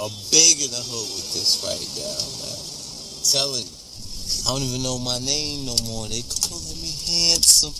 are big in the hood with this right now, man. I'm telling you, I don't even know my name no more. They calling me HandSome.